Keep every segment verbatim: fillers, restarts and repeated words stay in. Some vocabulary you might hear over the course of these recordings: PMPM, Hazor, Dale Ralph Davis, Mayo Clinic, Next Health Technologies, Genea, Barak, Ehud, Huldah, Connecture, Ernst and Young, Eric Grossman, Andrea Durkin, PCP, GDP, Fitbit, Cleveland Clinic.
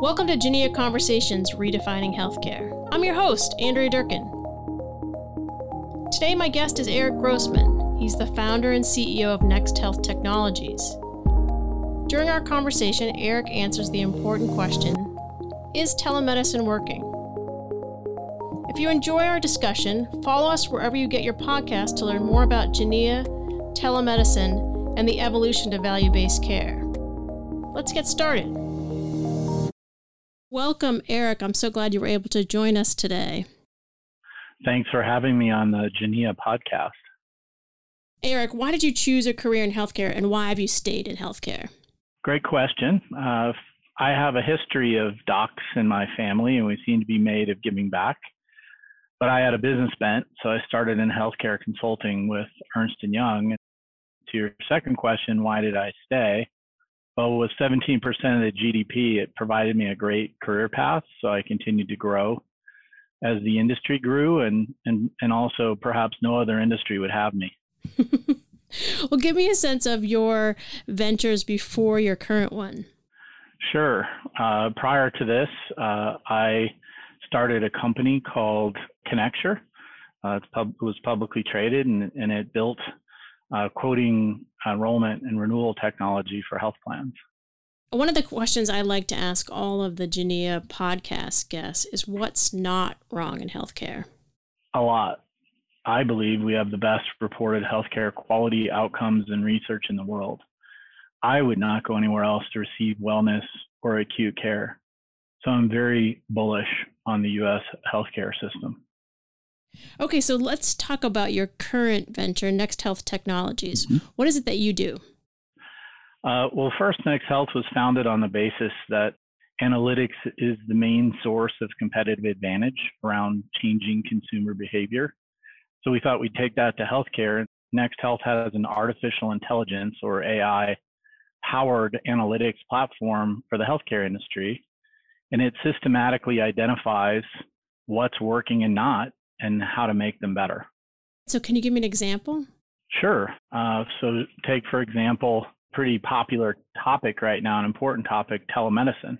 Welcome to Genea Conversations, Redefining Healthcare. I'm your host, Andrea Durkin. Today, my guest is Eric Grossman. He's the founder and C E O of Next Health Technologies. During our conversation, Eric answers the important question, is telemedicine working? If you enjoy our discussion, follow us wherever you get your podcast to learn more about Genea, telemedicine, and the evolution to value-based care. Let's get started. Welcome, Eric. I'm so glad you were able to join us today. Thanks for having me on the Genea podcast. Eric, why did you choose a career in healthcare, and why have you stayed in healthcare? Great question. Uh, I have a history of docs in my family, and we seem to be made of giving back. But I had a business bent, so I started in healthcare consulting with Ernst and Young. To your second question, why did I stay? Well, with seventeen percent of the G D P, it provided me a great career path, so I continued to grow as the industry grew, and and, and also perhaps no other industry would have me. Well, give me a sense of your ventures before your current one. Sure. Uh, prior to this, uh, I started a company called Connecture. Uh, it's pub- it was publicly traded, and, and it built uh, quoting enrollment and renewal technology for health plans. One of the questions I like to ask all of the Genea podcast guests is what's not wrong in healthcare? A lot. I believe we have the best reported healthcare quality outcomes and research in the world. I would not go anywhere else to receive wellness or acute care. So I'm very bullish on the U S healthcare system. Okay, so let's talk about your current venture, Next Health Technologies. Mm-hmm. What is it that you do? Uh, well, first, Next Health was founded on the basis that analytics is the main source of competitive advantage around changing consumer behavior. So we thought we'd take that to healthcare. Next Health has an artificial intelligence, or A I-powered analytics platform for the healthcare industry, and it systematically identifies what's working and not, and how to make them better. So can you give me an example? Sure. Uh, so take, for example, pretty popular topic right now, an important topic, telemedicine.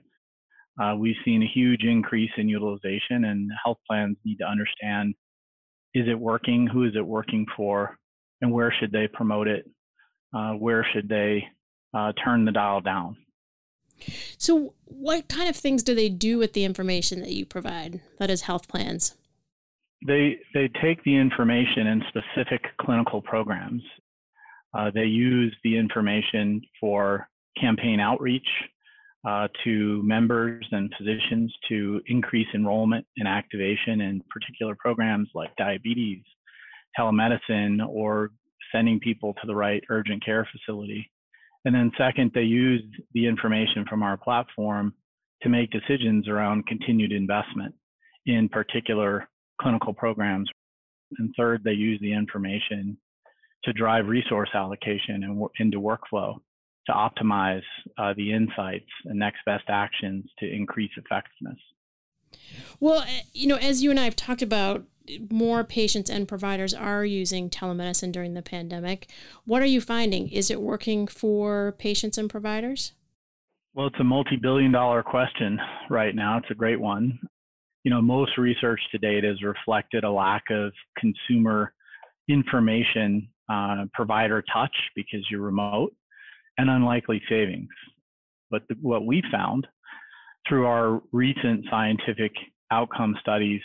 Uh, we've seen a huge increase in utilization, and health plans need to understand, is it working? Who is it working for? And where should they promote it? Uh, where should they uh, turn the dial down? So what kind of things do they do with the information that you provide, that is health plans? They they take the information in specific clinical programs. Uh, they use the information for campaign outreach uh, to members and physicians to increase enrollment and activation in particular programs like diabetes, telemedicine, or sending people to the right urgent care facility. And then second, they use the information from our platform to make decisions around continued investment in particular clinical programs. And third, they use the information to drive resource allocation and into workflow to optimize uh, the insights and next best actions to increase effectiveness. Well, you know, as you and I have talked about, more patients and providers are using telemedicine during the pandemic. What are you finding? Is it working for patients and providers? Well, it's a multi-billion dollar question right now. It's a great one. You know, most research to date has reflected a lack of consumer information uh, provider touch because you're remote and unlikely savings. But the, what we found through our recent scientific outcome studies,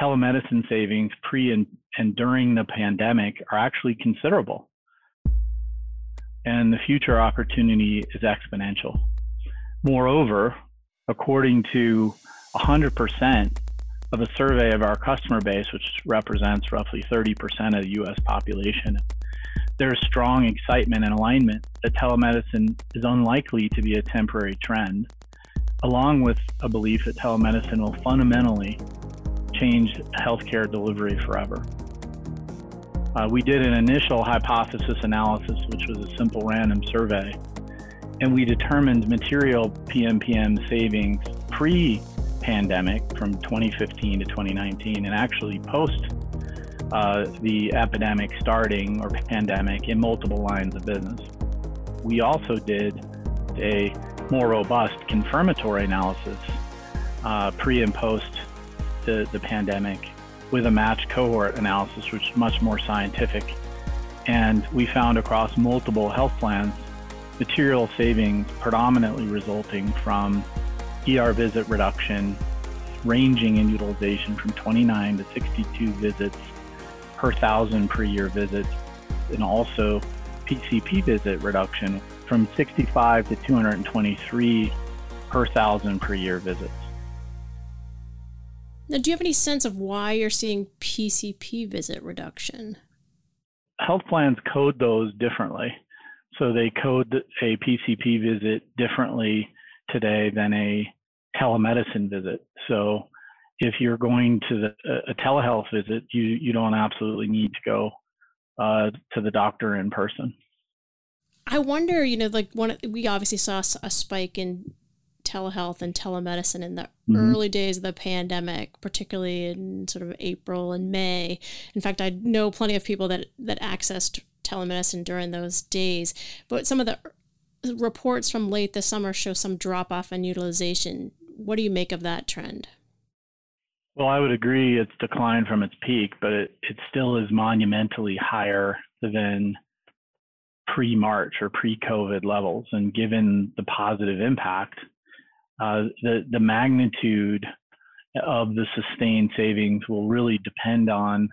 telemedicine savings pre and, and during the pandemic are actually considerable. And the future opportunity is exponential. Moreover, according to one hundred percent of a survey of our customer base, which represents roughly thirty percent of the U S population, there's strong excitement and alignment that telemedicine is unlikely to be a temporary trend, along with a belief that telemedicine will fundamentally change healthcare delivery forever. Uh, we did an initial hypothesis analysis, which was a simple random survey, and we determined material P M P M savings pre pandemic from twenty fifteen to twenty nineteen, and actually post uh, the epidemic starting or pandemic in multiple lines of business. We also did a more robust confirmatory analysis uh, pre and post the, the pandemic with a matched cohort analysis, which is much more scientific. And we found across multiple health plans, material savings predominantly resulting from E R visit reduction, ranging in utilization from twenty-nine to sixty-two visits per thousand per year visits, and also P C P visit reduction from sixty-five to two hundred twenty-three per thousand per year visits. Now, do you have any sense of why you're seeing P C P visit reduction? Health plans code those differently. So they code a P C P visit differently today than a telemedicine visit. So if you're going to the, a telehealth visit, you, you don't absolutely need to go uh, to the doctor in person. I wonder, you know, like one, we obviously saw a spike in telehealth and telemedicine in the mm-hmm. early days of the pandemic, particularly in sort of April and May. In fact, I know plenty of people that, that accessed telemedicine during those days, but some of the reports from late this summer show some drop off in utilization. What do you make of that trend? Well, I would agree it's declined from its peak, but it, it still is monumentally higher than pre-March or pre-COVID levels. And given the positive impact, uh, the, the magnitude of the sustained savings will really depend on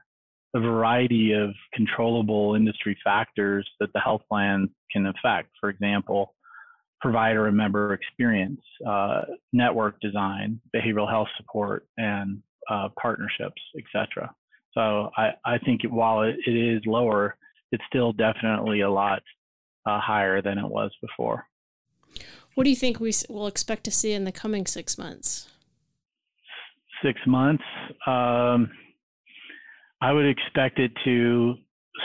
a variety of controllable industry factors that the health plan can affect. For example, provider and member experience, uh, network design, behavioral health support, and uh, partnerships, et cetera. So I, I think it, while it, it is lower, it's still definitely a lot uh, higher than it was before. What do you think we will expect to see in the coming six months? Six months? Um, I would expect it to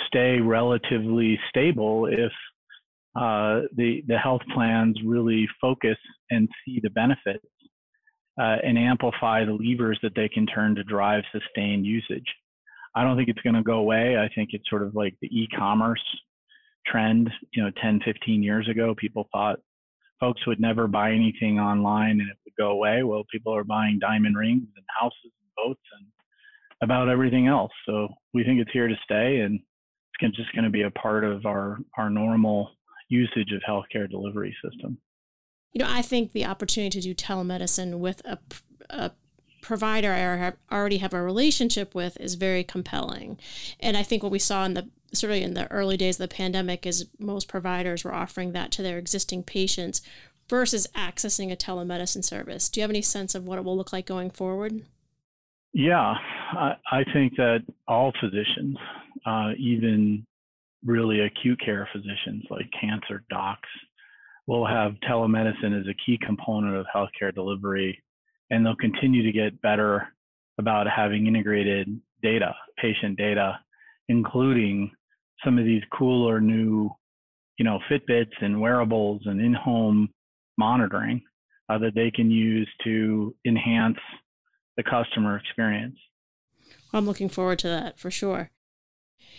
stay relatively stable if uh, the, the health plans really focus and see the benefits uh, and amplify the levers that they can turn to drive sustained usage. I don't think it's going to go away. I think it's sort of like the e-commerce trend. You know, ten, fifteen years ago, people thought folks would never buy anything online and it would go away. Well, people are buying diamond rings and houses and boats and about everything else. So we think it's here to stay, and it's just going to be a part of our, our normal usage of healthcare delivery system. You know, I think the opportunity to do telemedicine with a, a provider I have, already have a relationship with is very compelling. And I think what we saw in the certainly in the early days of the pandemic is most providers were offering that to their existing patients versus accessing a telemedicine service. Do you have any sense of what it will look like going forward? Yeah, I, I think that all physicians, uh, even really acute care physicians like cancer docs, will have telemedicine as a key component of healthcare delivery, and they'll continue to get better about having integrated data, patient data, including some of these cooler new, you know, Fitbits and wearables and in-home monitoring uh, that they can use to enhance the customer experience. I'm looking forward to that for sure.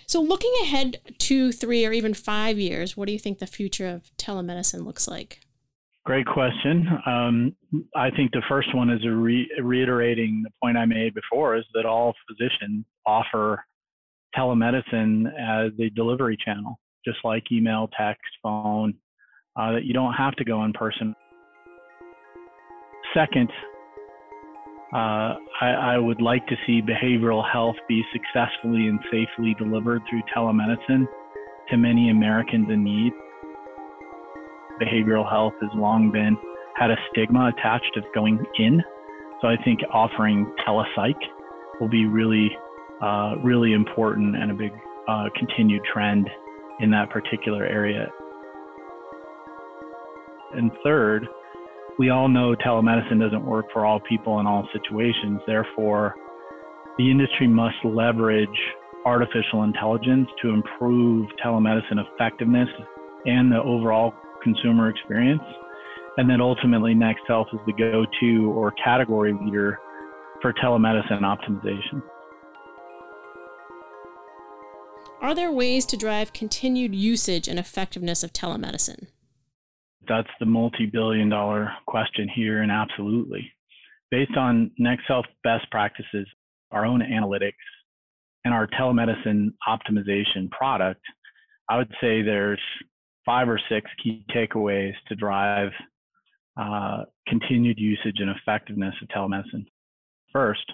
So looking ahead two, three, or even five years, what do you think the future of telemedicine looks like? Great question. Um, I think the first one is a re- reiterating the point I made before is that all physicians offer telemedicine as a delivery channel, just like email, text, phone, uh, that you don't have to go in person. Second, Uh, I, I would like to see behavioral health be successfully and safely delivered through telemedicine to many Americans in need. Behavioral health has long been had a stigma attached to going in. So I think offering telepsych will be really, uh, really important and a big uh, continued trend in that particular area. And third, we all know telemedicine doesn't work for all people in all situations. Therefore, the industry must leverage artificial intelligence to improve telemedicine effectiveness and the overall consumer experience. And then ultimately, Next Health is the go-to or category leader for telemedicine optimization. Are there ways to drive continued usage and effectiveness of telemedicine? That's the multi-billion dollar question here, and absolutely. Based on Next Health best practices, our own analytics, and our telemedicine optimization product, I would say there's five or six key takeaways to drive uh, continued usage and effectiveness of telemedicine. First,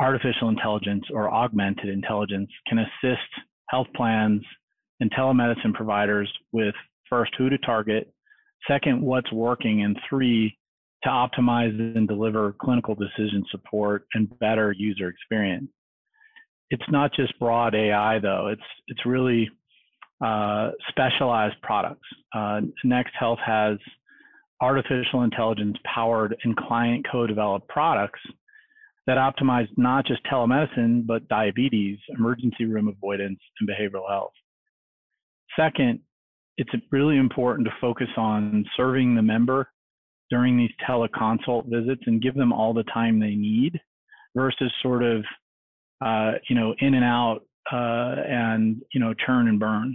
artificial intelligence or augmented intelligence can assist health plans and telemedicine providers with, first, who to target, second, what's working, and three, to optimize and deliver clinical decision support and better user experience. It's not just broad A I, though. It's, it's really uh, specialized products. Uh, Next Health has artificial intelligence-powered and client co-developed products that optimize not just telemedicine, but diabetes, emergency room avoidance, and behavioral health. Second, it's really important to focus on serving the member during these teleconsult visits and give them all the time they need versus sort of, uh, you know, in and out uh, and, you know, churn and burn.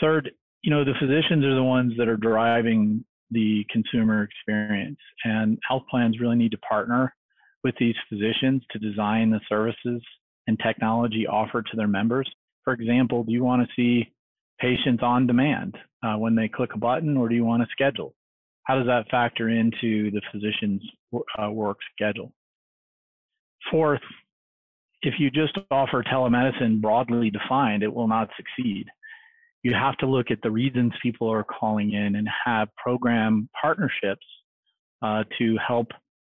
Third, you know, the physicians are the ones that are driving the consumer experience, and health plans really need to partner with these physicians to design the services and technology offered to their members. For example, do you want to see patients on demand uh, when they click a button, or do you want to schedule? How does that factor into the physician's uh, work schedule? Fourth, if you just offer telemedicine broadly defined, it will not succeed. You have to look at the reasons people are calling in and have program partnerships uh, to help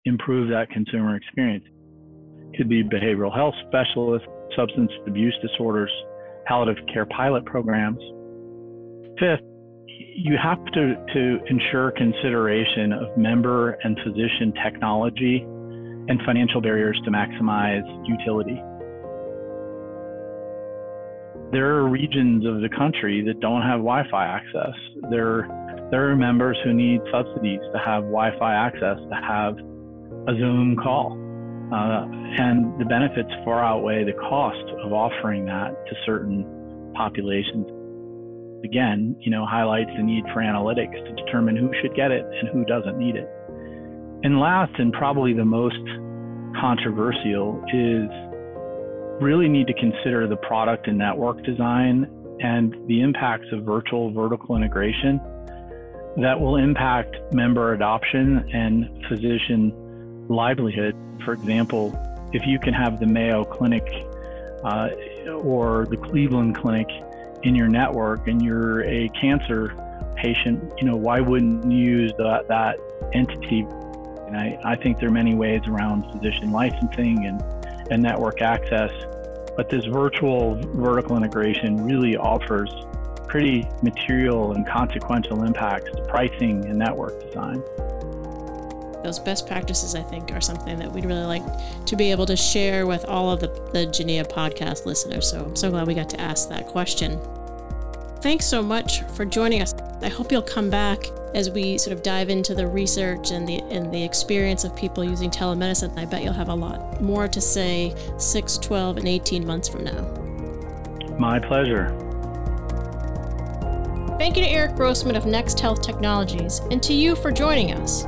improve that consumer experience. It could be behavioral health specialists, substance abuse disorders, palliative care pilot programs. Fifth, you have to, to ensure consideration of member and physician technology and financial barriers to maximize utility. There are regions of the country that don't have Wi-Fi access. There, there are members who need subsidies to have Wi-Fi access, to have a Zoom call. Uh, and the benefits far outweigh the cost of offering that to certain populations. Again, you know, highlights the need for analytics to determine who should get it and who doesn't need it. And last, and probably the most controversial, is really need to consider the product and network design and the impacts of virtual vertical integration that will impact member adoption and physician livelihood. For example, if you can have the Mayo Clinic uh, or the Cleveland Clinic in your network and you're a cancer patient, you know, why wouldn't you use that, that entity? And I, I think there are many ways around physician licensing and, and network access, but this virtual vertical integration really offers pretty material and consequential impacts to pricing and network design. Those best practices, I think, are something that we'd really like to be able to share with all of the, the Genea podcast listeners. So I'm so glad we got to ask that question. Thanks so much for joining us. I hope you'll come back as we sort of dive into the research and the and the experience of people using telemedicine. I bet you'll have a lot more to say six, twelve, and eighteen months from now. My pleasure. Thank you to Eric Grossman of Next Health Technologies, and to you for joining us.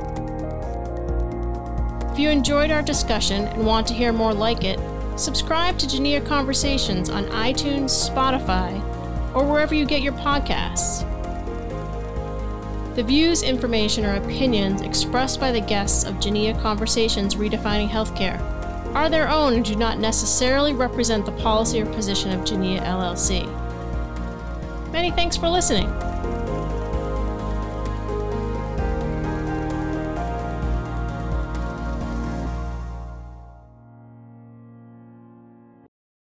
If you enjoyed our discussion and want to hear more like it, subscribe to Genea Conversations on iTunes, Spotify, or wherever you get your podcasts. The views, information, or opinions expressed by the guests of Genea Conversations Redefining Healthcare are their own and do not necessarily represent the policy or position of Genea L L C. Many thanks for listening.